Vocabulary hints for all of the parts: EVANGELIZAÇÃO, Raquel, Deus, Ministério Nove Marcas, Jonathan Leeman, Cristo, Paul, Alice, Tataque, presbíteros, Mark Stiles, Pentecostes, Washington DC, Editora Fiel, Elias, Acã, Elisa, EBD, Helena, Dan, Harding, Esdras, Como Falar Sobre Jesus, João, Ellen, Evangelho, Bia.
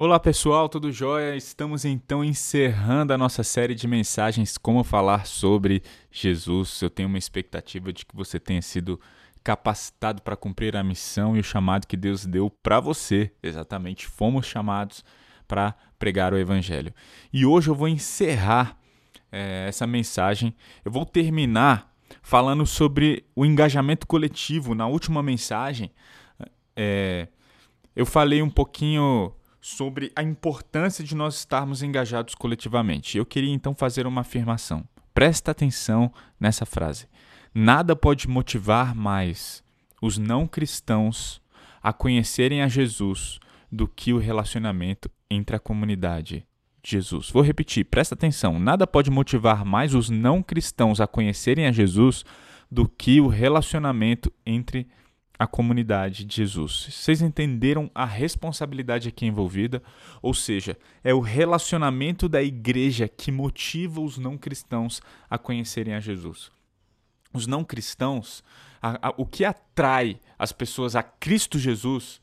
Olá pessoal, tudo jóia? Estamos então encerrando a nossa série de mensagens Como Falar Sobre Jesus. Eu tenho uma expectativa de que você tenha sido capacitado para cumprir a missão e o chamado que Deus deu para você. Exatamente, fomos chamados para pregar o Evangelho. E hoje eu vou encerrar essa mensagem. Eu vou terminar falando sobre o engajamento coletivo. Na última mensagem, eu falei um pouquinho sobre a importância de nós estarmos engajados coletivamente. Eu queria então fazer uma afirmação. Presta atenção nessa frase. Nada pode motivar mais os não cristãos a conhecerem a Jesus do que o relacionamento entre a comunidade de Jesus. Vou repetir, presta atenção. Nada pode motivar mais os não cristãos a conhecerem a Jesus do que o relacionamento entre a comunidade de Jesus. Vocês entenderam a responsabilidade aqui envolvida? Ou seja, é o relacionamento da igreja que motiva os não cristãos a conhecerem a Jesus. Os não cristãos, o que atrai as pessoas a Cristo Jesus,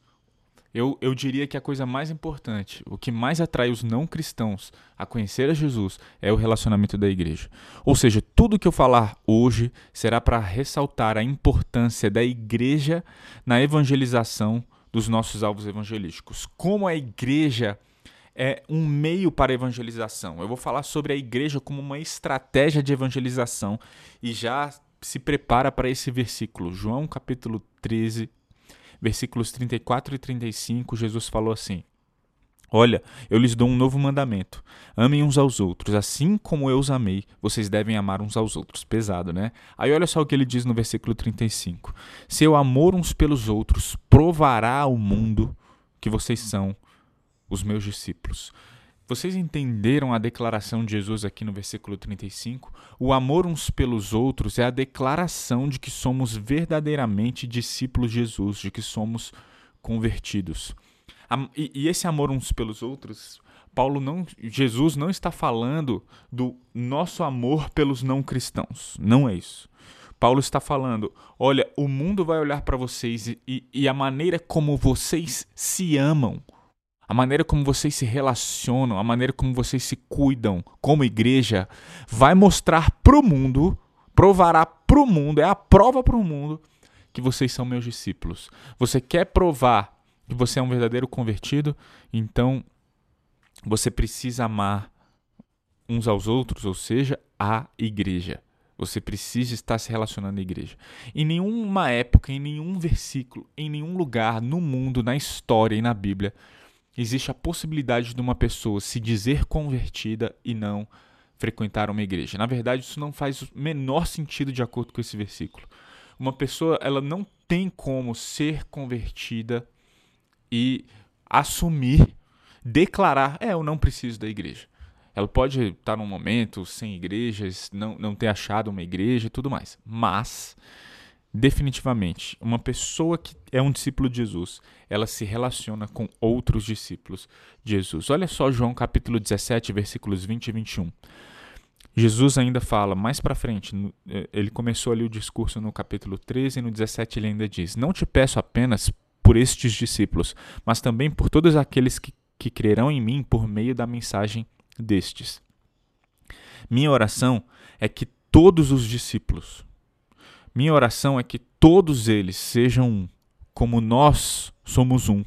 eu diria que a coisa mais importante, o que mais atrai os não cristãos a conhecer a Jesus é o relacionamento da igreja. Ou seja, tudo que eu falar hoje será para ressaltar a importância da igreja na evangelização dos nossos alvos evangelísticos. Como a igreja é um meio para a evangelização. Eu vou falar sobre a igreja como uma estratégia de evangelização e já se prepara para esse versículo. João capítulo 13, versículos 34 e 35, Jesus falou assim: Olha, eu lhes dou um novo mandamento. Amem uns aos outros, assim como eu os amei, vocês devem amar uns aos outros. Pesado, né? Aí olha só o que ele diz no versículo 35. Seu amor uns pelos outros provará ao mundo que vocês são os meus discípulos. Vocês entenderam a declaração de Jesus aqui no versículo 35? O amor uns pelos outros é a declaração de que somos verdadeiramente discípulos de Jesus, de que somos convertidos. E esse amor uns pelos outros, Jesus não está falando do nosso amor pelos não cristãos. Não é isso. Paulo está falando, olha, o mundo vai olhar para vocês e a maneira como vocês se amam, a maneira como vocês se relacionam, a maneira como vocês se cuidam como igreja, vai mostrar para o mundo, provará para o mundo, é a prova para o mundo que vocês são meus discípulos. Você quer provar que você é um verdadeiro convertido? Então você precisa amar uns aos outros, ou seja, a igreja. Você precisa estar se relacionando à igreja. Em nenhuma época, em nenhum versículo, em nenhum lugar no mundo, na história e na Bíblia, existe a possibilidade de uma pessoa se dizer convertida e não frequentar uma igreja. Na verdade, isso não faz o menor sentido de acordo com esse versículo. Uma pessoa, ela não tem como ser convertida e assumir, declarar, eu não preciso da igreja. Ela pode estar num momento sem igrejas, não ter achado uma igreja e tudo mais. Mas, definitivamente, uma pessoa que é um discípulo de Jesus, ela se relaciona com outros discípulos de Jesus. Olha só João capítulo 17, versículos 20 e 21. Jesus ainda fala mais para frente, ele começou ali o discurso no capítulo 13 e no 17 ele ainda diz: Não te peço apenas por estes discípulos, mas também por todos aqueles que crerão em mim por meio da mensagem destes. Minha oração é que todos os discípulos, minha oração é que todos eles sejam um, como nós somos um.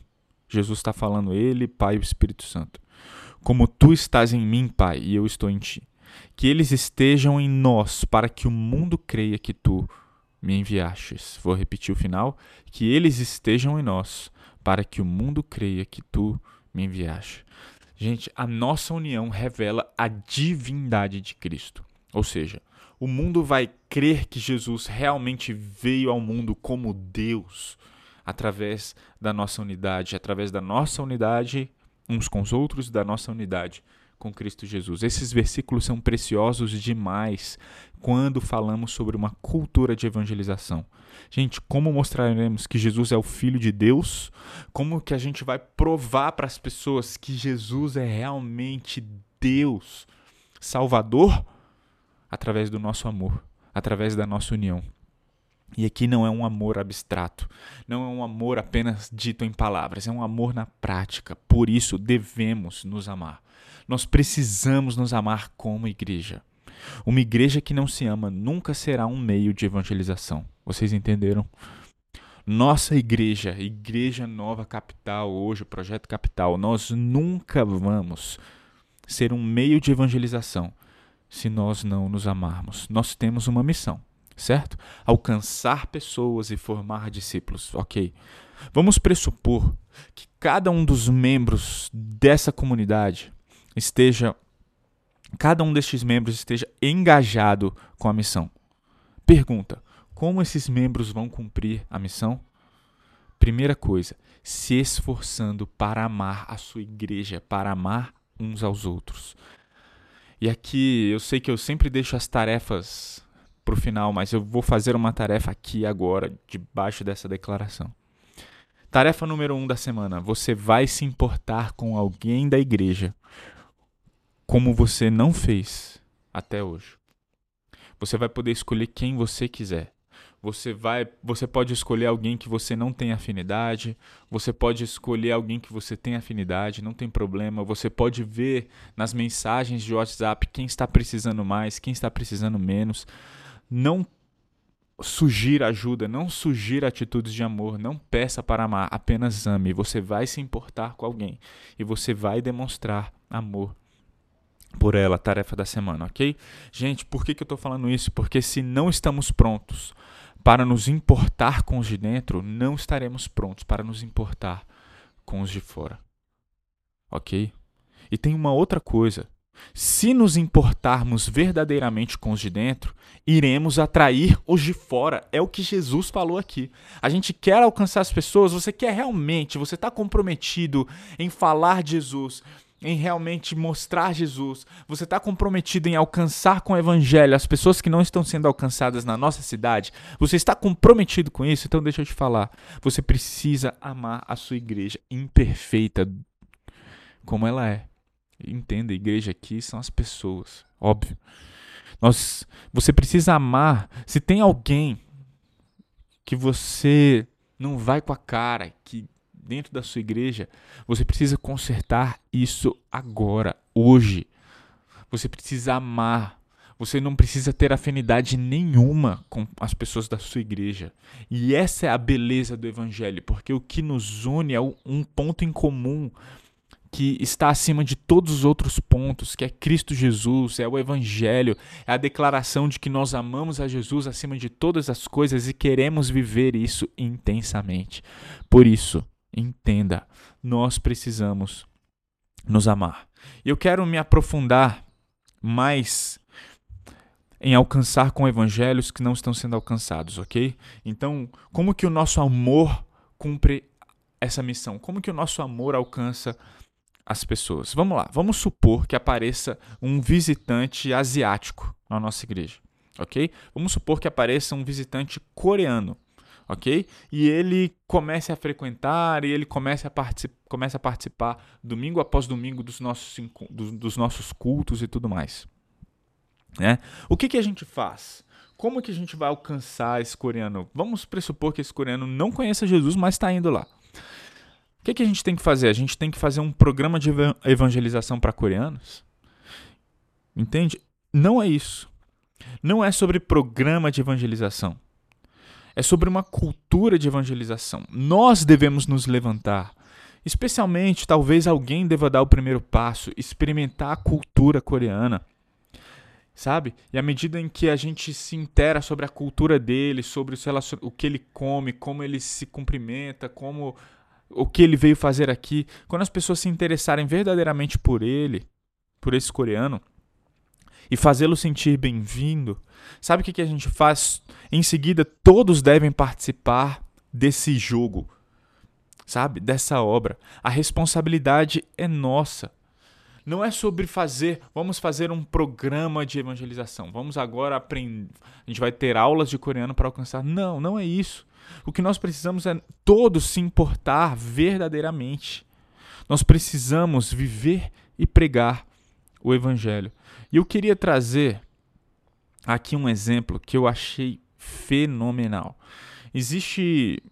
Jesus está falando, ele, Pai e o Espírito Santo. Como tu estás em mim, Pai, e eu estou em ti. Que eles estejam em nós, para que o mundo creia que tu me enviastes. Vou repetir o final. Que eles estejam em nós, para que o mundo creia que tu me enviaste. Gente, a nossa união revela a divindade de Cristo. Ou seja, o mundo vai crer que Jesus realmente veio ao mundo como Deus, através da nossa unidade, uns com os outros, da nossa unidade com Cristo Jesus. Esses versículos são preciosos demais quando falamos sobre uma cultura de evangelização. Gente, como mostraremos que Jesus é o Filho de Deus? Como que a gente vai provar para as pessoas que Jesus é realmente Deus, Salvador? Através do nosso amor, através da nossa união. E aqui não é um amor abstrato, não é um amor apenas dito em palavras, é um amor na prática. Por isso devemos nos amar. Nós precisamos nos amar como igreja. Uma igreja que não se ama nunca será um meio de evangelização. Vocês entenderam? Nossa igreja, Igreja Nova Capital hoje, Projeto Capital, nós nunca vamos ser um meio de evangelização se nós não nos amarmos. Nós temos uma missão, certo? Alcançar pessoas e formar discípulos, ok? Vamos pressupor que cada um dos membros dessa comunidade esteja, cada um destes membros esteja engajado com a missão. Pergunta: como esses membros vão cumprir a missão? Primeira coisa, se esforçando para amar a sua igreja, para amar uns aos outros. E aqui eu sei que eu sempre deixo as tarefas para o final, mas eu vou fazer uma tarefa aqui agora, debaixo dessa declaração. Tarefa número 1 da semana: você vai se importar com alguém da igreja como você não fez até hoje. Você vai poder escolher quem você quiser. Você pode escolher alguém que você não tem afinidade, você pode escolher alguém que você tem afinidade, não tem problema. Você pode ver nas mensagens de WhatsApp quem está precisando mais, quem está precisando menos. Não sugira ajuda, não sugira atitudes de amor, não peça para amar, apenas ame. Você vai se importar com alguém e você vai demonstrar amor por ela. Tarefa da semana, ok? Gente, por que eu estou falando isso? Porque se não estamos prontos para nos importar com os de dentro, não estaremos prontos para nos importar com os de fora, ok? E tem uma outra coisa: se nos importarmos verdadeiramente com os de dentro, iremos atrair os de fora. É o que Jesus falou aqui. A gente quer alcançar as pessoas, você quer realmente, você está comprometido em falar de Jesus, em realmente mostrar Jesus, você está comprometido em alcançar com o evangelho as pessoas que não estão sendo alcançadas na nossa cidade, você está comprometido com isso? Então deixa eu te falar, você precisa amar a sua igreja imperfeita como ela é. Entenda, a igreja aqui são as pessoas, óbvio. Você precisa amar. Se tem alguém que você não vai com a cara, que dentro da sua igreja, você precisa consertar isso agora, hoje. Você precisa amar. Você não precisa ter afinidade nenhuma com as pessoas da sua igreja. E essa é a beleza do evangelho, porque o que nos une é um ponto em comum que está acima de todos os outros pontos, que é Cristo Jesus, é o evangelho, é a declaração de que nós amamos a Jesus acima de todas as coisas e queremos viver isso intensamente. Por isso, entenda, nós precisamos nos amar. Eu quero me aprofundar mais em alcançar com evangelhos que não estão sendo alcançados, ok? Então, como que o nosso amor cumpre essa missão? Como que o nosso amor alcança as pessoas? Vamos lá, vamos supor que apareça um visitante asiático na nossa igreja, ok? Vamos supor que apareça um visitante coreano, ok? E ele começa a frequentar, e ele começa a participar domingo após domingo dos nossos cultos e tudo mais, né? O que a gente faz? Como que a gente vai alcançar esse coreano? Vamos pressupor que esse coreano não conheça Jesus, mas está indo lá. O que a gente tem que fazer? A gente tem que fazer um programa de evangelização para coreanos? Entende? Não é isso. Não é sobre programa de evangelização. É sobre uma cultura de evangelização. Nós devemos nos levantar. Especialmente, talvez alguém deva dar o primeiro passo, experimentar a cultura coreana, sabe? E à medida em que a gente se intera sobre a cultura dele, sobre o que ele come, como ele se cumprimenta, como o que ele veio fazer aqui, quando as pessoas se interessarem verdadeiramente por ele, por esse coreano, e fazê-lo sentir bem-vindo, sabe o que a gente faz? Em seguida, todos devem participar desse jogo, sabe? Dessa obra. A responsabilidade é nossa. Não é sobre vamos fazer um programa de evangelização, vamos agora aprender, a gente vai ter aulas de coreano para alcançar. Não, não é isso. O que nós precisamos é todos se importar verdadeiramente. Nós precisamos viver e pregar o evangelho. E eu queria trazer aqui um exemplo que eu achei fenomenal. Existe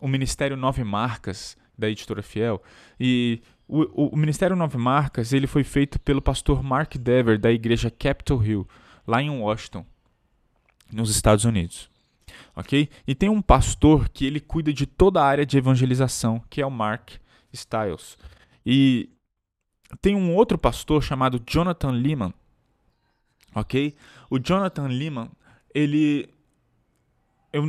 o Ministério Nove Marcas, da Editora Fiel, e o Ministério Nove Marcas, ele foi feito pelo pastor Mark Dever, da igreja Capitol Hill, lá em Washington, nos Estados Unidos. Okay? E tem um pastor que ele cuida de toda a área de evangelização, que é o Mark Stiles. E tem um outro pastor chamado Jonathan Leeman. Okay? O Jonathan Leeman, ele...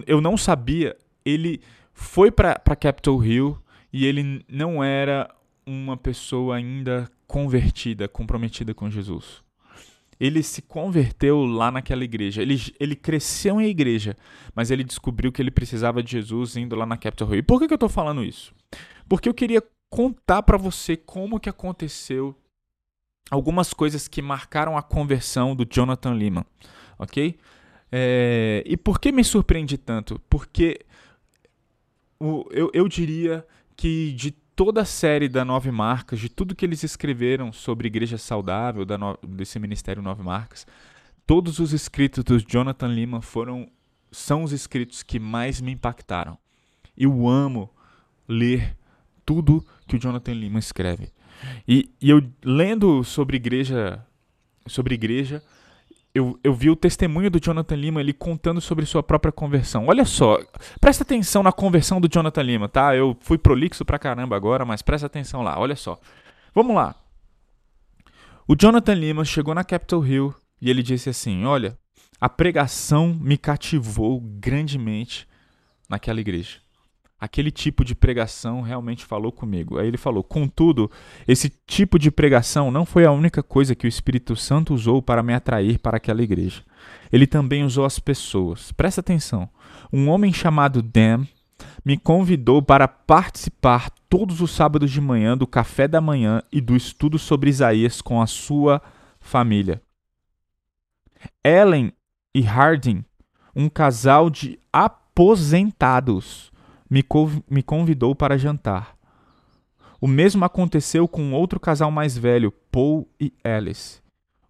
Eu não sabia, ele foi para Capitol Hill e ele não era uma pessoa ainda convertida, comprometida com Jesus. Ele se converteu lá naquela igreja. Ele cresceu em igreja, mas ele descobriu que ele precisava de Jesus indo lá na Capitol Hill. E por que eu estou falando isso? Porque eu queria contar para você como que aconteceu algumas coisas que marcaram a conversão do Jonathan Leeman, ok? E por que me surpreendi tanto? Porque eu diria que de toda a série da Nove Marcas, de tudo que eles escreveram sobre igreja saudável, desse Ministério Nove Marcas, todos os escritos do Jonathan Leeman são os escritos que mais me impactaram. Eu amo ler tudo que o Jonathan Leeman escreve. E eu lendo sobre igreja, eu vi o testemunho do Jonathan Leeman, ele contando sobre sua própria conversão. Olha só, presta atenção na conversão do Jonathan Leeman, tá? Eu fui prolixo pra caramba agora, mas presta atenção lá, olha só. Vamos lá. O Jonathan Leeman chegou na Capitol Hill e ele disse assim, olha, a pregação me cativou grandemente naquela igreja. Aquele tipo de pregação realmente falou comigo. Aí ele falou, contudo, esse tipo de pregação não foi a única coisa que o Espírito Santo usou para me atrair para aquela igreja. Ele também usou as pessoas. Presta atenção. Um homem chamado Dan me convidou para participar todos os sábados de manhã do café da manhã e do estudo sobre Isaías com a sua família. Ellen e Harding, um casal de aposentados, me convidou para jantar. O mesmo aconteceu com outro casal mais velho, Paul e Alice.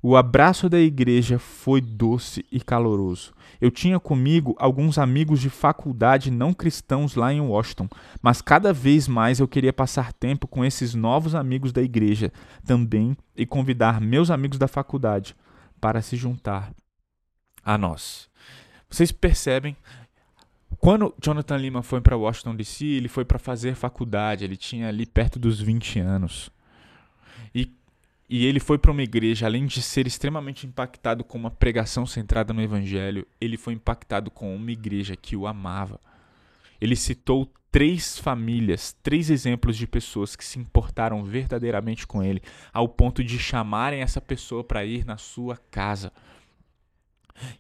O abraço da igreja foi doce e caloroso. Eu tinha comigo alguns amigos de faculdade não cristãos lá em Washington, mas cada vez mais eu queria passar tempo com esses novos amigos da igreja também e convidar meus amigos da faculdade para se juntar a nós. Vocês percebem? Quando Jonathan Leeman foi para Washington DC, ele foi para fazer faculdade, ele tinha ali perto dos 20 anos. E ele foi para uma igreja, além de ser extremamente impactado com uma pregação centrada no evangelho, ele foi impactado com uma igreja que o amava. Ele citou 3 famílias, 3 exemplos de pessoas que se importaram verdadeiramente com ele, ao ponto de chamarem essa pessoa para ir na sua casa.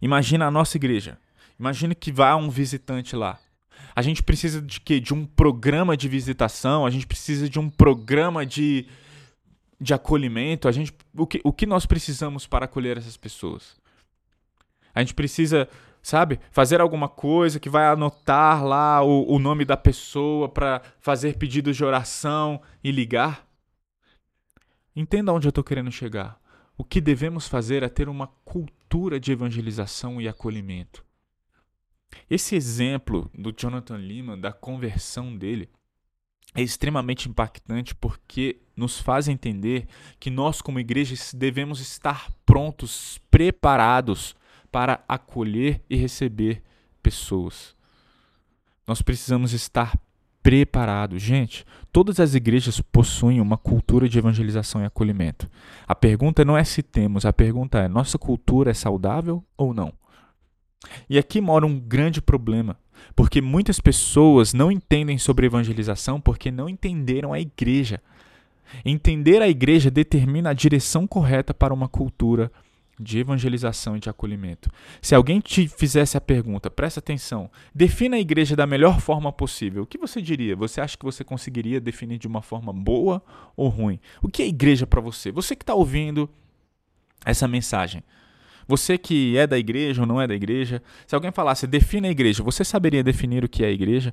Imagina a nossa igreja. Imagina que vá um visitante lá. A gente precisa de quê? De um programa de visitação, a gente precisa de um programa de acolhimento. O que nós precisamos para acolher essas pessoas? A gente precisa, sabe, fazer alguma coisa que vai anotar lá o nome da pessoa para fazer pedidos de oração e ligar? Entenda onde eu estou querendo chegar. O que devemos fazer é ter uma cultura de evangelização e acolhimento. Esse exemplo do Jonathan Leeman, da conversão dele, é extremamente impactante porque nos faz entender que nós, como igreja, devemos estar prontos, preparados para acolher e receber pessoas. Nós precisamos estar preparados. Gente, todas as igrejas possuem uma cultura de evangelização e acolhimento. A pergunta não é se temos, a pergunta é: nossa cultura é saudável ou não? E aqui mora um grande problema, porque muitas pessoas não entendem sobre evangelização porque não entenderam a igreja. Entender a igreja determina a direção correta para uma cultura de evangelização e de acolhimento. Se alguém te fizesse a pergunta, presta atenção, defina a igreja da melhor forma possível, o que você diria? Você acha que você conseguiria definir de uma forma boa ou ruim? O que é igreja para você? Você que está ouvindo essa mensagem. Você que é da igreja ou não é da igreja, se alguém falasse, defina a igreja, você saberia definir o que é a igreja?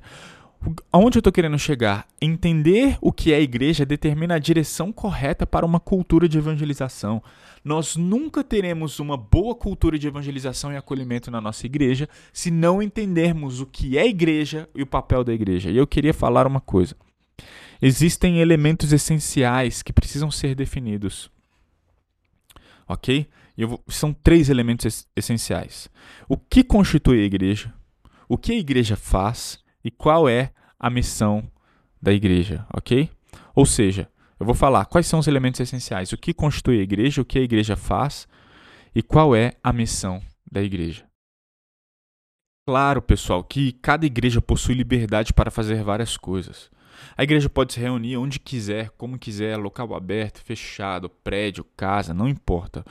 Aonde eu estou querendo chegar? Entender o que é igreja determina a direção correta para uma cultura de evangelização. Nós nunca teremos uma boa cultura de evangelização e acolhimento na nossa igreja se não entendermos o que é igreja e o papel da igreja. E eu queria falar uma coisa. Existem elementos essenciais que precisam ser definidos. Ok? São 3 elementos essenciais. O que constitui a igreja? O que a igreja faz? E qual é a missão da igreja, ok? Ou seja, eu vou falar quais são os elementos essenciais, o que constitui a igreja, o que a igreja faz e qual é a missão da igreja. Claro, pessoal, que cada igreja possui liberdade para fazer várias coisas. A igreja pode se reunir onde quiser, como quiser, local aberto, fechado, prédio, casa, não importa.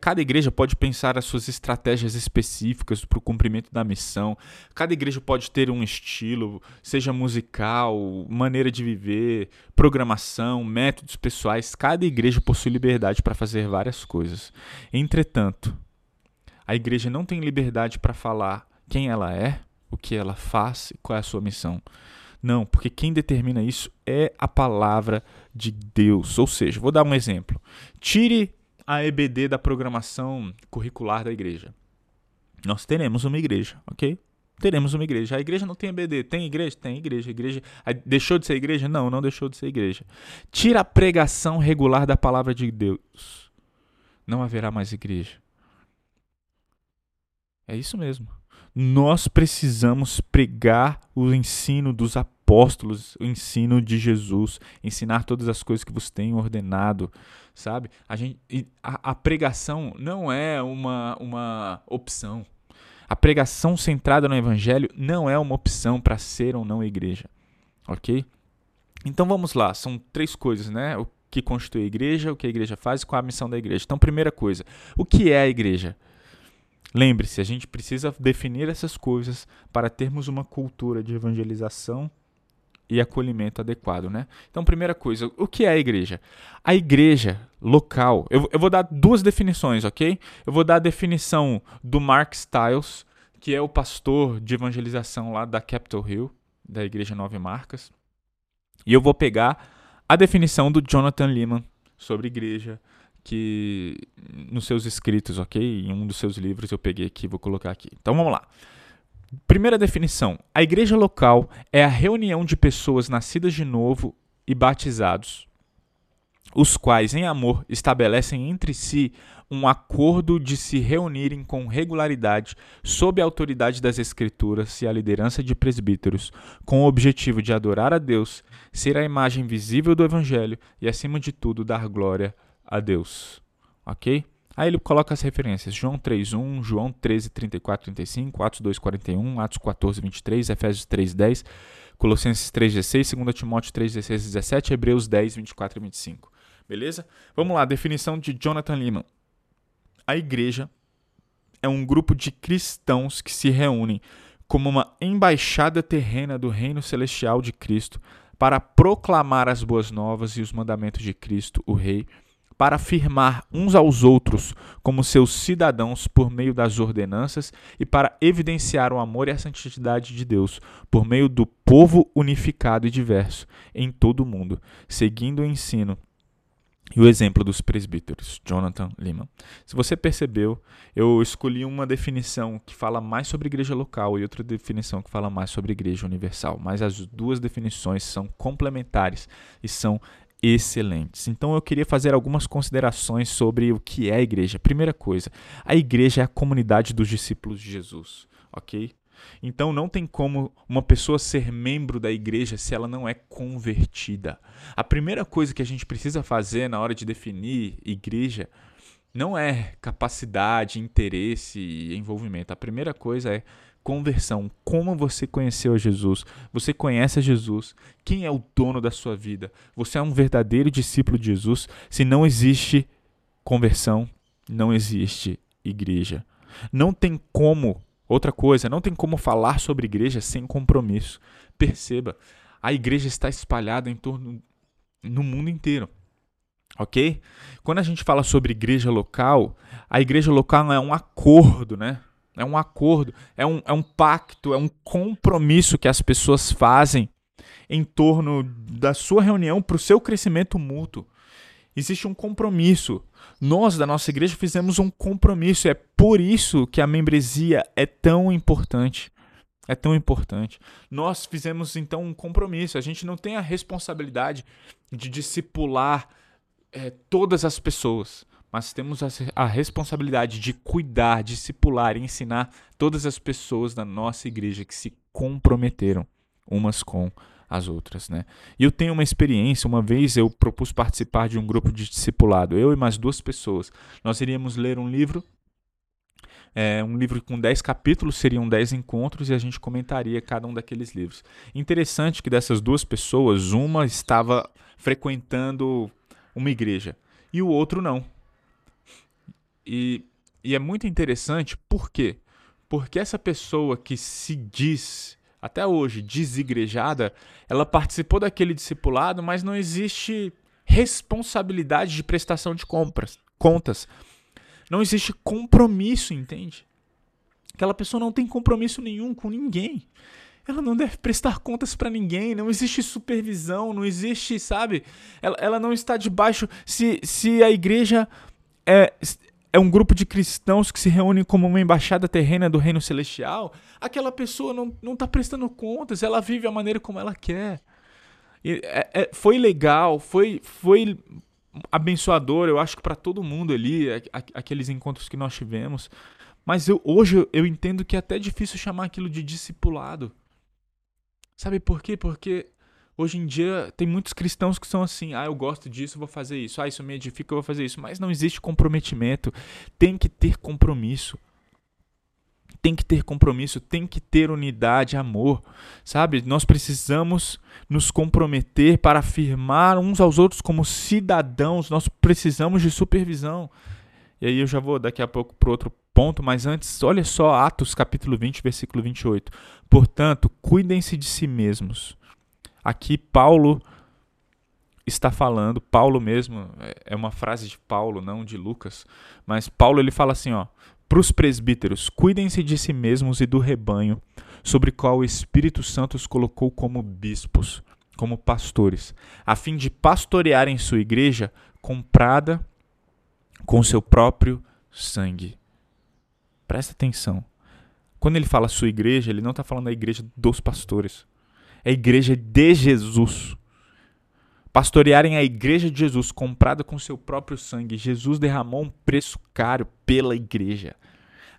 Cada igreja pode pensar as suas estratégias específicas para o cumprimento da missão. Cada igreja pode ter um estilo, seja musical, maneira de viver, programação, métodos pessoais. Cada igreja possui liberdade para fazer várias coisas. Entretanto, a igreja não tem liberdade para falar quem ela é, o que ela faz e qual é a sua missão. Não, porque quem determina isso é a palavra de Deus. Ou seja, vou dar um exemplo. Tire a EBD da programação curricular da igreja. Nós teremos uma igreja, ok? Teremos uma igreja. A igreja não tem EBD. Tem igreja? Tem igreja. Deixou de ser igreja? Não, não deixou de ser igreja. Tira a pregação regular da palavra de Deus. Não haverá mais igreja. É isso mesmo. Nós precisamos pregar o ensino dos apóstolos, o ensino de Jesus, ensinar todas as coisas que vos tenho ordenado, sabe? A pregação não é uma opção. A pregação centrada no evangelho não é uma opção para ser ou não igreja, ok? Então vamos lá, são 3 coisas, né? O que constitui a igreja, o que a igreja faz e qual é a missão da igreja. Então, primeira coisa, o que é a igreja? Lembre-se, a gente precisa definir essas coisas para termos uma cultura de evangelização e acolhimento adequado, né? Então, primeira coisa, o que é a igreja? A igreja local, eu vou dar 2 definições, ok? Eu vou dar a definição do Mark Stiles, que é o pastor de evangelização lá da Capitol Hill, da Igreja Nove Marcas. E eu vou pegar a definição do Jonathan Leeman sobre igreja, que nos seus escritos, ok? Em um dos seus livros eu peguei aqui, vou colocar aqui. Então vamos lá. Primeira definição. A igreja local é a reunião de pessoas nascidas de novo e batizados, os quais, em amor, estabelecem entre si um acordo de se reunirem com regularidade sob a autoridade das Escrituras e a liderança de presbíteros, com o objetivo de adorar a Deus, ser a imagem visível do Evangelho e, acima de tudo, dar glória a Deus, ok? Aí ele coloca as referências, João 3.1, João 13, 34, 35, Atos 2, 41, Atos 14, 23, Efésios 3, 10, Colossenses 3, 16, 2 Timóteo 3, 16, 17, Hebreus 10, 24 e 25, beleza? Vamos lá, definição de Jonathan Leeman. A igreja é um grupo de cristãos que se reúnem como uma embaixada terrena do reino celestial de Cristo para proclamar as boas novas e os mandamentos de Cristo, o Rei, para afirmar uns aos outros como seus cidadãos por meio das ordenanças e para evidenciar o amor e a santidade de Deus por meio do povo unificado e diverso em todo o mundo, seguindo o ensino e o exemplo dos presbíteros. Jonathan Leeman. Se você percebeu, eu escolhi uma definição que fala mais sobre igreja local e outra definição que fala mais sobre igreja universal, mas as 2 definições são complementares e são excelentes. Então eu queria fazer algumas considerações sobre o que é a igreja. Primeira coisa, a igreja é a comunidade dos discípulos de Jesus, ok? Então não tem como uma pessoa ser membro da igreja se ela não é convertida. A primeira coisa que a gente precisa fazer na hora de definir igreja não é capacidade, interesse e envolvimento. A primeira coisa é conversão, como você conheceu a Jesus, você conhece a Jesus, quem é o dono da sua vida, você é um verdadeiro discípulo de Jesus. Se não existe conversão, não existe igreja. Não tem como falar sobre igreja sem compromisso. Perceba, a igreja está espalhada no mundo inteiro. Ok? Quando a gente fala sobre igreja local, a igreja local é um acordo, né? é um acordo, é um pacto, é um compromisso que as pessoas fazem em torno da sua reunião para o seu crescimento mútuo. Existe um compromisso. Nós, da nossa igreja, fizemos um compromisso. É por isso que a membresia é tão importante. É tão importante. Nós fizemos, então, um compromisso. A gente não tem a responsabilidade de discipular todas as pessoas, mas temos a responsabilidade de cuidar, discipular e ensinar todas as pessoas da nossa igreja que se comprometeram umas com as outras, né? E eu tenho uma experiência. Uma vez eu propus participar de um grupo de discipulado, eu e mais duas pessoas. Nós iríamos ler um livro com 10 capítulos, seriam 10 encontros, e a gente comentaria cada um daqueles livros. Interessante que dessas duas pessoas, uma estava frequentando uma igreja e o outro não. E é muito interessante, por quê? Porque essa pessoa que se diz, até hoje, desigrejada, ela participou daquele discipulado, mas não existe responsabilidade de prestação de contas. Não existe compromisso, entende? Aquela pessoa não tem compromisso nenhum com ninguém. Ela não deve prestar contas para ninguém, não existe supervisão, não existe, sabe? Ela não está debaixo... Se a igreja é um grupo de cristãos que se reúne como uma embaixada terrena do reino celestial, aquela pessoa não está prestando contas, ela vive a maneira como ela quer. E, foi legal, foi abençoador, eu acho que para todo mundo ali, aqueles encontros que nós tivemos. Mas hoje eu entendo que é até difícil chamar aquilo de discipulado. Sabe por quê? Porque hoje em dia tem muitos cristãos que são assim: ah, eu gosto disso, vou fazer isso. Ah, isso me edifica, eu vou fazer isso. Mas não existe comprometimento. Tem que ter compromisso. Tem que ter compromisso, tem que ter unidade, amor, sabe? Nós precisamos nos comprometer para afirmar uns aos outros como cidadãos. Nós precisamos de supervisão. E aí eu já vou daqui a pouco para outro ponto, mas antes, olha só Atos capítulo 20, versículo 28. Portanto, cuidem-se de si mesmos. Aqui Paulo está falando, Paulo mesmo, é uma frase de Paulo, não de Lucas, mas Paulo, ele fala assim, ó: para os presbíteros, cuidem-se de si mesmos e do rebanho, sobre o qual o Espírito Santo os colocou como bispos, como pastores, a fim de pastorearem sua igreja comprada com seu próprio sangue. Presta atenção. Quando ele fala sua igreja, ele não está falando da igreja dos pastores. É a igreja de Jesus. Pastorearem a igreja de Jesus, comprada com seu próprio sangue. Jesus derramou um preço caro pela igreja.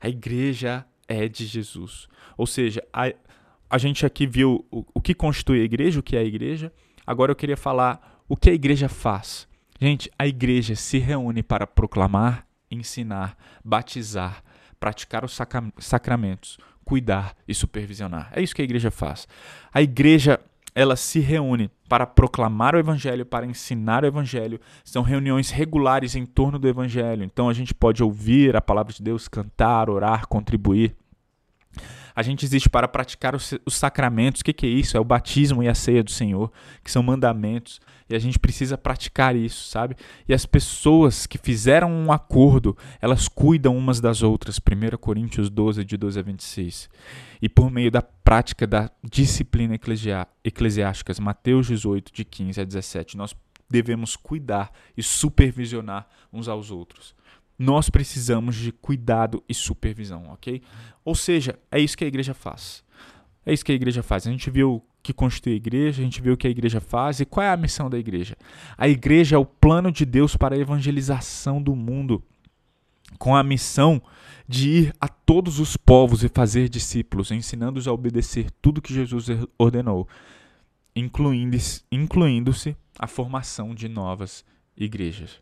A igreja é de Jesus. Ou seja, a gente aqui viu o que constitui a igreja, o que é a igreja. Agora eu queria falar o que a igreja faz. Gente, a igreja se reúne para proclamar, ensinar, batizar, praticar os sacramentos, cuidar e supervisionar. É isso que a igreja faz. A igreja, ela se reúne para proclamar o evangelho, para ensinar o evangelho. São reuniões regulares em torno do evangelho. Então a gente pode ouvir a palavra de Deus, cantar, orar, contribuir. A gente existe para praticar os sacramentos. O que é isso? É o batismo e a ceia do Senhor, que são mandamentos. E a gente precisa praticar isso, sabe? E as pessoas que fizeram um acordo, elas cuidam umas das outras. 1 Coríntios 12, de 12 a 26. E por meio da prática da disciplina eclesiástica, Mateus 18, de 15 a 17, nós devemos cuidar e supervisionar uns aos outros. Nós precisamos de cuidado e supervisão, ok? Ou seja, é isso que a igreja faz. É isso que a igreja faz. A gente viu o que constitui a igreja, a gente viu o que a igreja faz e qual é a missão da igreja. A igreja é o plano de Deus para a evangelização do mundo, com a missão de ir a todos os povos e fazer discípulos, ensinando-os a obedecer tudo que Jesus ordenou, incluindo-se a formação de novas igrejas.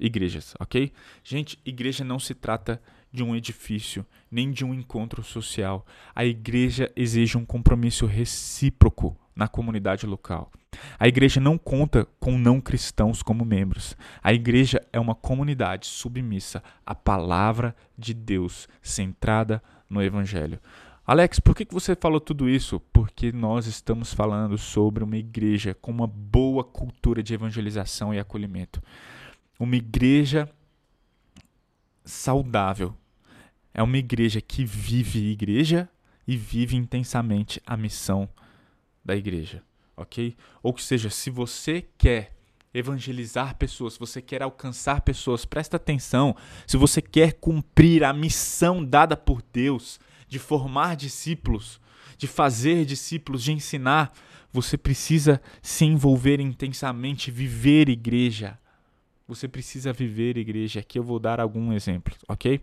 Igrejas, ok? Gente, igreja não se trata de um edifício, nem de um encontro social. A igreja exige um compromisso recíproco na comunidade local. A igreja não conta com não cristãos como membros. A igreja é uma comunidade submissa à palavra de Deus, centrada no evangelho. Alex, por que você falou tudo isso? Porque nós estamos falando sobre uma igreja com uma boa cultura de evangelização e acolhimento. Uma igreja saudável, É uma igreja que vive igreja e vive intensamente a missão da igreja, ok? Ou seja, se você quer evangelizar pessoas, se você quer alcançar pessoas, presta atenção. Se você quer cumprir a missão dada por Deus de formar discípulos, de fazer discípulos, de ensinar, você precisa se envolver intensamente, viver igreja. Você precisa viver igreja. Aqui eu vou dar algum exemplo, ok?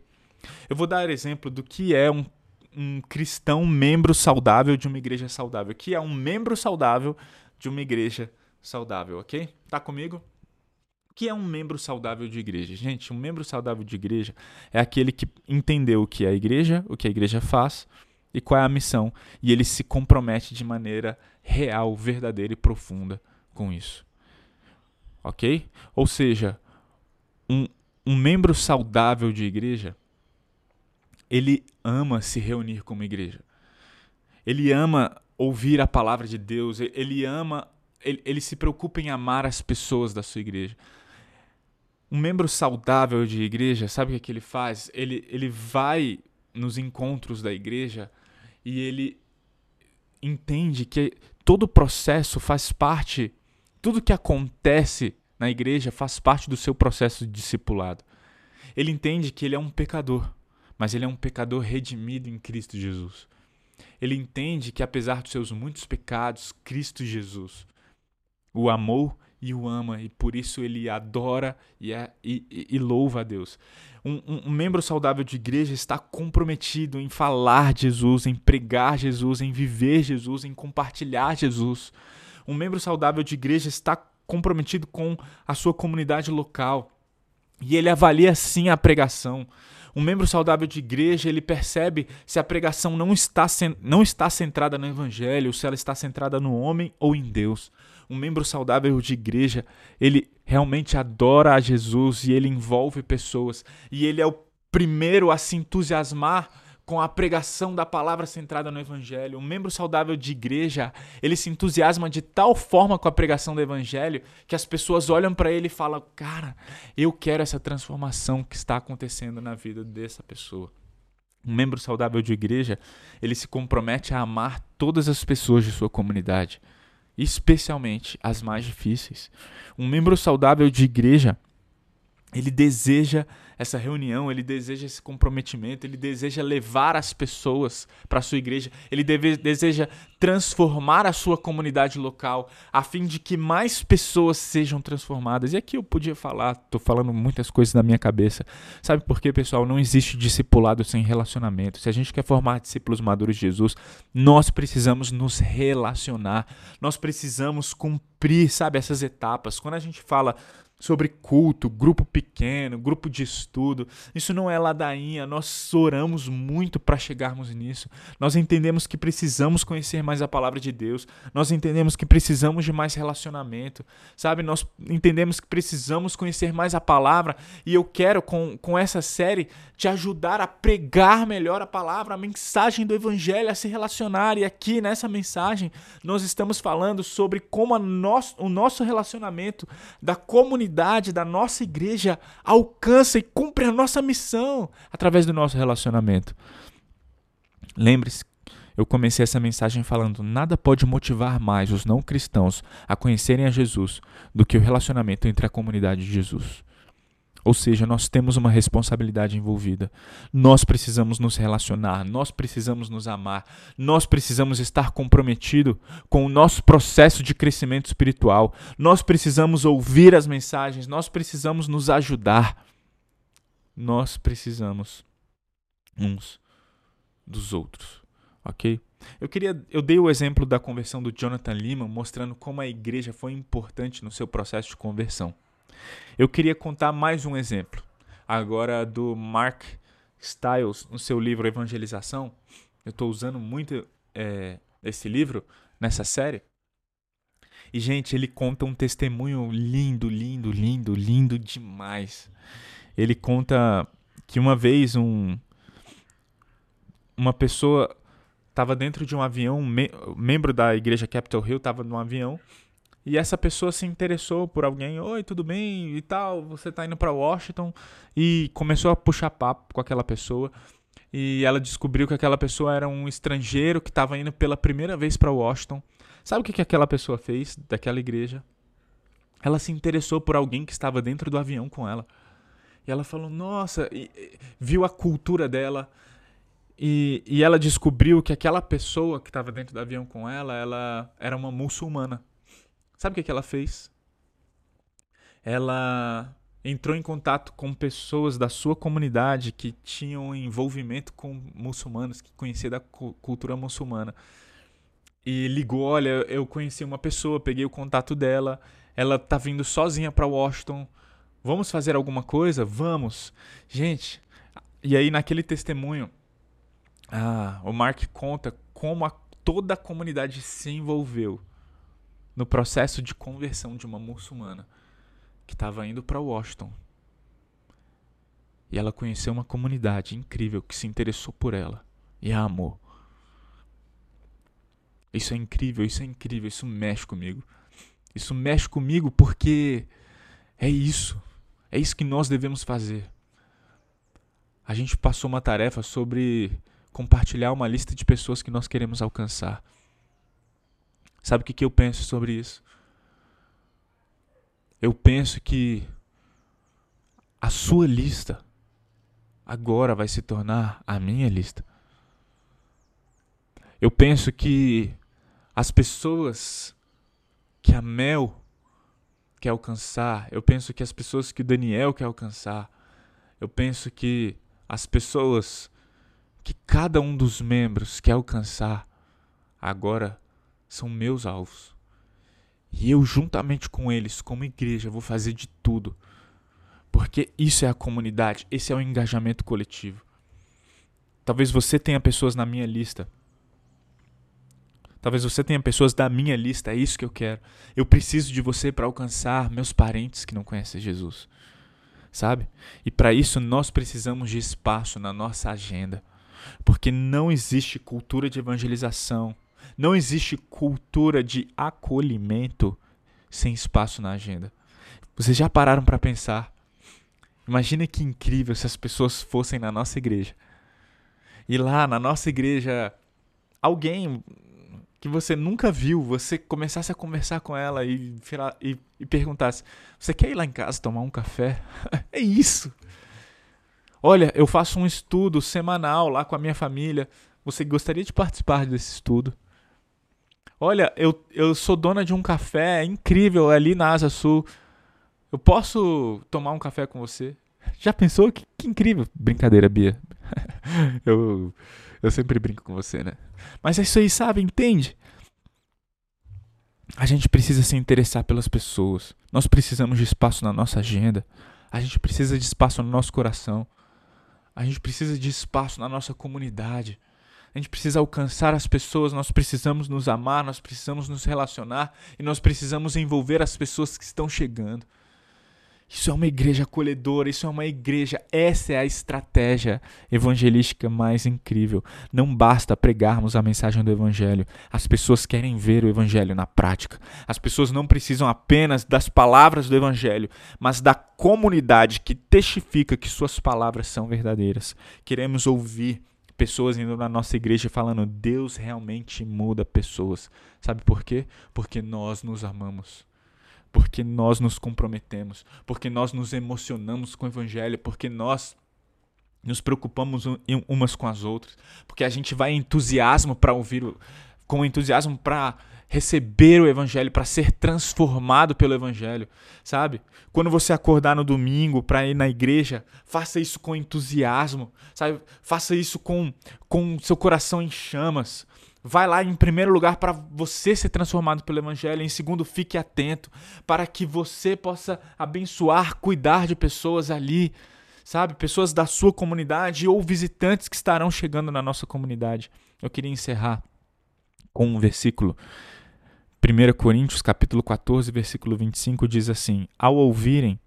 Eu vou dar exemplo do que é um cristão membro saudável de uma igreja saudável. Que é um membro saudável de uma igreja saudável, ok? Tá comigo? O que é um membro saudável de igreja? Gente, um membro saudável de igreja é aquele que entendeu o que é a igreja, o que a igreja faz e qual é a missão. E ele se compromete de maneira real, verdadeira e profunda com isso. Ok? Ou seja, um membro saudável de igreja, ele ama se reunir como igreja. Ele ama ouvir a palavra de Deus. Ele ama, ele se preocupa em amar as pessoas da sua igreja. Um membro saudável de igreja, sabe o que ele faz? Ele vai nos encontros da igreja e ele entende que todo o processo faz parte. Tudo que acontece na igreja faz parte do seu processo de discipulado. Ele entende que ele é um pecador, mas ele é um pecador redimido em Cristo Jesus. Ele entende que apesar dos seus muitos pecados, Cristo Jesus o amou e o ama, e por isso ele adora e louva a Deus. Um membro saudável de igreja está comprometido em falar Jesus, em pregar Jesus, em viver Jesus, em compartilhar Jesus. Um membro saudável de igreja está comprometido com a sua comunidade local e ele avalia sim a pregação. Um membro saudável de igreja, ele percebe se a pregação não está centrada no evangelho, se ela está centrada no homem ou em Deus. Um membro saudável de igreja, ele realmente adora a Jesus e ele envolve pessoas. E ele é o primeiro a se entusiasmar com a pregação da palavra centrada no evangelho. Um membro saudável de igreja, ele se entusiasma de tal forma com a pregação do evangelho que as pessoas olham para ele e falam: cara, eu quero essa transformação que está acontecendo na vida dessa pessoa. Um membro saudável de igreja, ele se compromete a amar todas as pessoas de sua comunidade, especialmente as mais difíceis. Um membro saudável de igreja, ele deseja essa reunião, ele deseja esse comprometimento, ele deseja levar as pessoas para a sua igreja, ele deseja transformar a sua comunidade local, a fim de que mais pessoas sejam transformadas. E aqui eu podia falar, estou falando muitas coisas na minha cabeça. Sabe por quê, pessoal? Não existe discipulado sem relacionamento. Se a gente quer formar discípulos maduros de Jesus, nós precisamos nos relacionar, nós precisamos cumprir, sabe, essas etapas. Quando a gente fala sobre culto, grupo pequeno, grupo de estudo, isso não é ladainha, nós oramos muito para chegarmos nisso, nós entendemos que precisamos conhecer mais a palavra de Deus, nós entendemos que precisamos de mais relacionamento, sabe, nós entendemos que precisamos conhecer mais a palavra, e eu quero com essa série te ajudar a pregar melhor a palavra, a mensagem do evangelho, a se relacionar, e aqui nessa mensagem nós estamos falando sobre como o nosso relacionamento da comunidade da nossa igreja alcança e cumpre a nossa missão através do nosso relacionamento. Lembre-se, eu comecei essa mensagem falando: nada pode motivar mais os não cristãos a conhecerem a Jesus do que o relacionamento entre a comunidade de Jesus. Ou seja, nós temos uma responsabilidade envolvida. Nós precisamos nos relacionar, nós precisamos nos amar, nós precisamos estar comprometidos com o nosso processo de crescimento espiritual, nós precisamos ouvir as mensagens, nós precisamos nos ajudar. Nós precisamos uns dos outros, ok? Eu dei o exemplo da conversão do Jonathan Leeman, mostrando como a igreja foi importante no seu processo de conversão. Eu queria contar mais um exemplo, agora do Mark Stiles, no seu livro Evangelização. Eu estou usando muito esse livro nessa série. E, gente, ele conta um testemunho lindo, lindo, lindo, lindo demais. Ele conta que uma vez uma pessoa estava dentro de um avião, membro da igreja Capitol Hill estava num avião, e essa pessoa se interessou por alguém. Oi, tudo bem e tal, você tá indo pra Washington? E começou a puxar papo com aquela pessoa. e ela descobriu que aquela pessoa era um estrangeiro que estava indo pela primeira vez para Washington. Sabe o que aquela pessoa fez daquela igreja? Ela se interessou por alguém que estava dentro do avião com ela. E ela falou, nossa, e viu a cultura dela. E ela descobriu que aquela pessoa que estava dentro do avião com ela, ela era uma muçulmana. Sabe o que ela fez? Ela entrou em contato com pessoas da sua comunidade que tinham envolvimento com muçulmanos, que conhecia da cultura muçulmana. E ligou, olha, eu conheci uma pessoa, peguei o contato dela, ela tá vindo sozinha para Washington, vamos fazer alguma coisa? Vamos! Gente, e aí naquele testemunho, o Mark conta como toda a comunidade se envolveu no processo de conversão de uma muçulmana que estava indo para Washington. E ela conheceu uma comunidade incrível que se interessou por ela e a amou. Isso é incrível, isso é incrível, isso mexe comigo. Isso mexe comigo porque é isso que nós devemos fazer. A gente passou uma tarefa sobre compartilhar uma lista de pessoas que nós queremos alcançar. Sabe o que eu penso sobre isso? Eu penso que a sua lista agora vai se tornar a minha lista. Eu penso que as pessoas que a Mel quer alcançar, eu penso que as pessoas que o Daniel quer alcançar, eu penso que as pessoas que cada um dos membros quer alcançar agora são meus alvos. E eu, juntamente com eles, como igreja, vou fazer de tudo. Porque isso é a comunidade, esse é o engajamento coletivo. Talvez você tenha pessoas na minha lista. Talvez você tenha pessoas da minha lista, é isso que eu quero. Eu preciso de você para alcançar meus parentes que não conhecem Jesus, sabe? E para isso nós precisamos de espaço na nossa agenda, porque não existe cultura de evangelização, não existe cultura de acolhimento sem espaço na agenda. Vocês já pararam para pensar? Imagina que incrível se as pessoas fossem na nossa igreja. E lá na nossa igreja, alguém que você nunca viu, você começasse a conversar com ela e perguntasse, você quer ir lá em casa tomar um café? É isso! Olha, eu faço um estudo semanal lá com a minha família, você gostaria de participar desse estudo? Olha, eu sou dona de um café incrível ali na Asa Sul, eu posso tomar um café com você? Já pensou? Que incrível! Brincadeira, Bia. Eu sempre brinco com você, né? Mas é isso aí, sabe? Entende? A gente precisa se interessar pelas pessoas. Nós precisamos de espaço na nossa agenda. A gente precisa de espaço no nosso coração. A gente precisa de espaço na nossa comunidade. A gente precisa alcançar as pessoas. Nós precisamos nos amar. Nós precisamos nos relacionar. E nós precisamos envolver as pessoas que estão chegando. Isso é uma igreja acolhedora, isso é uma igreja, essa é a estratégia evangelística mais incrível. Não basta pregarmos a mensagem do evangelho, as pessoas querem ver o evangelho na prática. As pessoas não precisam apenas das palavras do evangelho, mas da comunidade que testifica que suas palavras são verdadeiras. Queremos ouvir pessoas indo na nossa igreja falando, Deus realmente muda pessoas. Sabe por quê? Porque nós nos amamos. Porque nós nos comprometemos, porque nós nos emocionamos com o evangelho, porque nós nos preocupamos umas com as outras, porque a gente vai com entusiasmo para receber o evangelho, para ser transformado pelo evangelho, sabe? Quando você acordar no domingo para ir na igreja, faça isso com entusiasmo, sabe? Faça isso com seu coração em chamas. Vai lá em primeiro lugar para você ser transformado pelo evangelho. Em segundo, fique atento para que você possa abençoar, cuidar de pessoas ali, sabe? Pessoas da sua comunidade ou visitantes que estarão chegando na nossa comunidade. Eu queria encerrar com um versículo. 1 Coríntios, capítulo 14, versículo 25 diz assim: ao ouvirem,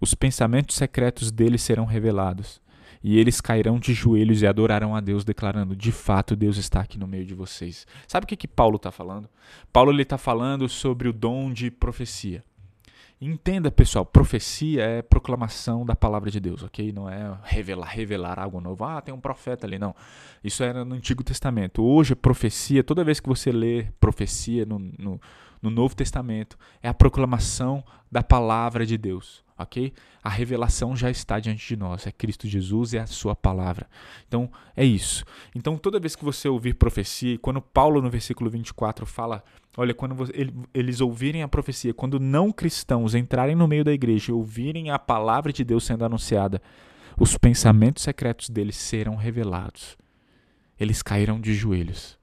os pensamentos secretos deles serão revelados. E eles cairão de joelhos e adorarão a Deus, declarando, de fato, Deus está aqui no meio de vocês. Sabe o que Paulo está falando? Paulo está falando sobre o dom de profecia. Entenda, pessoal, profecia é proclamação da palavra de Deus, ok? Não é revelar algo novo. Ah, tem um profeta ali. Não, isso era no Antigo Testamento. Hoje, profecia, toda vez que você lê profecia no Novo Testamento, é a proclamação da palavra de Deus, ok? A revelação já está diante de nós. É Cristo Jesus, é a sua palavra. Então, é isso. Então, toda vez que você ouvir profecia, e quando Paulo, no versículo 24, fala... Olha, quando eles ouvirem a profecia, quando não cristãos entrarem no meio da igreja e ouvirem a palavra de Deus sendo anunciada, os pensamentos secretos deles serão revelados. Eles cairão de joelhos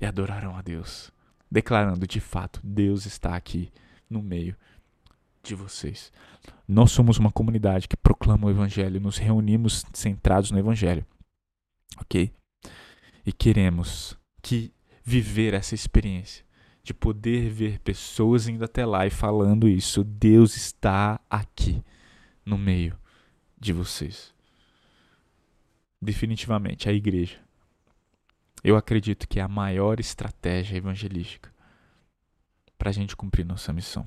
e adorarão a Deus, declarando de fato, Deus está aqui no meio de vocês. Nós somos uma comunidade que proclama o evangelho, nos reunimos centrados no evangelho, ok? E queremos que viver essa experiência de poder ver pessoas indo até lá e falando isso. Deus está aqui no meio de vocês. Definitivamente, a igreja. Eu acredito que é a maior estratégia evangelística para a gente cumprir nossa missão.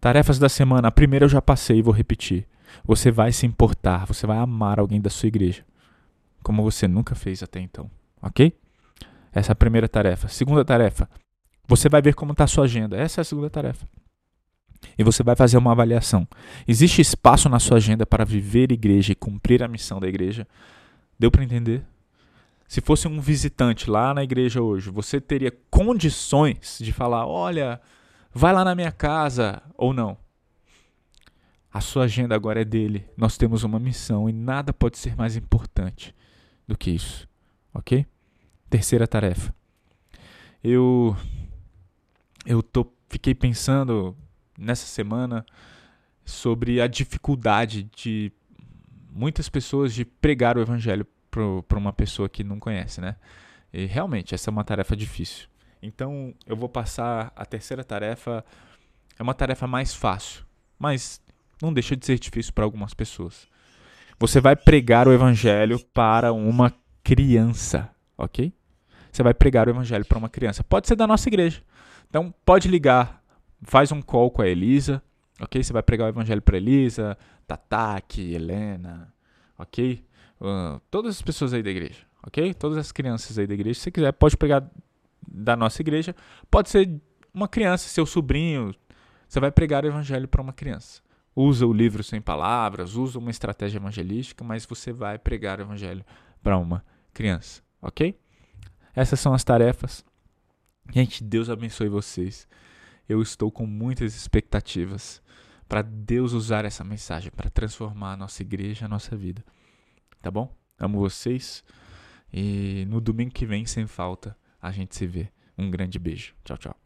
Tarefas da semana. A primeira eu já passei e vou repetir. Você vai se importar, você vai amar alguém da sua igreja, como você nunca fez até então, ok? Essa é a primeira tarefa. Segunda tarefa, você vai ver como está a sua agenda. Essa é a segunda tarefa. E você vai fazer uma avaliação. Existe espaço na sua agenda para viver igreja e cumprir a missão da igreja? Deu para entender? Se fosse um visitante lá na igreja hoje, você teria condições de falar, olha, vai lá na minha casa, ou não? A sua agenda agora é dele. Nós temos uma missão e nada pode ser mais importante do que isso, ok? Terceira tarefa. Eu fiquei pensando nessa semana sobre a dificuldade de muitas pessoas de pregar o evangelho para uma pessoa que não conhece, né? E realmente, essa é uma tarefa difícil. Então, eu vou passar a terceira tarefa. É uma tarefa mais fácil, mas não deixa de ser difícil para algumas pessoas. Você vai pregar o evangelho para uma criança, ok? Você vai pregar o evangelho para uma criança. Pode ser da nossa igreja. Então, pode ligar. Faz um call com a Elisa, ok? Você vai pregar o evangelho para Elisa, Tataque, Helena, ok? Todas as pessoas aí da igreja, ok? Todas as crianças aí da igreja. Se você quiser, pode pregar da nossa igreja. Pode ser uma criança, seu sobrinho. Você vai pregar o evangelho para uma criança. Usa o livro sem palavras, usa uma estratégia evangelística, mas você vai pregar o evangelho para uma criança, ok? Essas são as tarefas. Gente, Deus abençoe vocês. Eu estou com muitas expectativas para Deus usar essa mensagem para transformar a nossa igreja, a nossa vida. Tá bom? Amo vocês. E no domingo que vem, sem falta, a gente se vê. Um grande beijo. Tchau, tchau.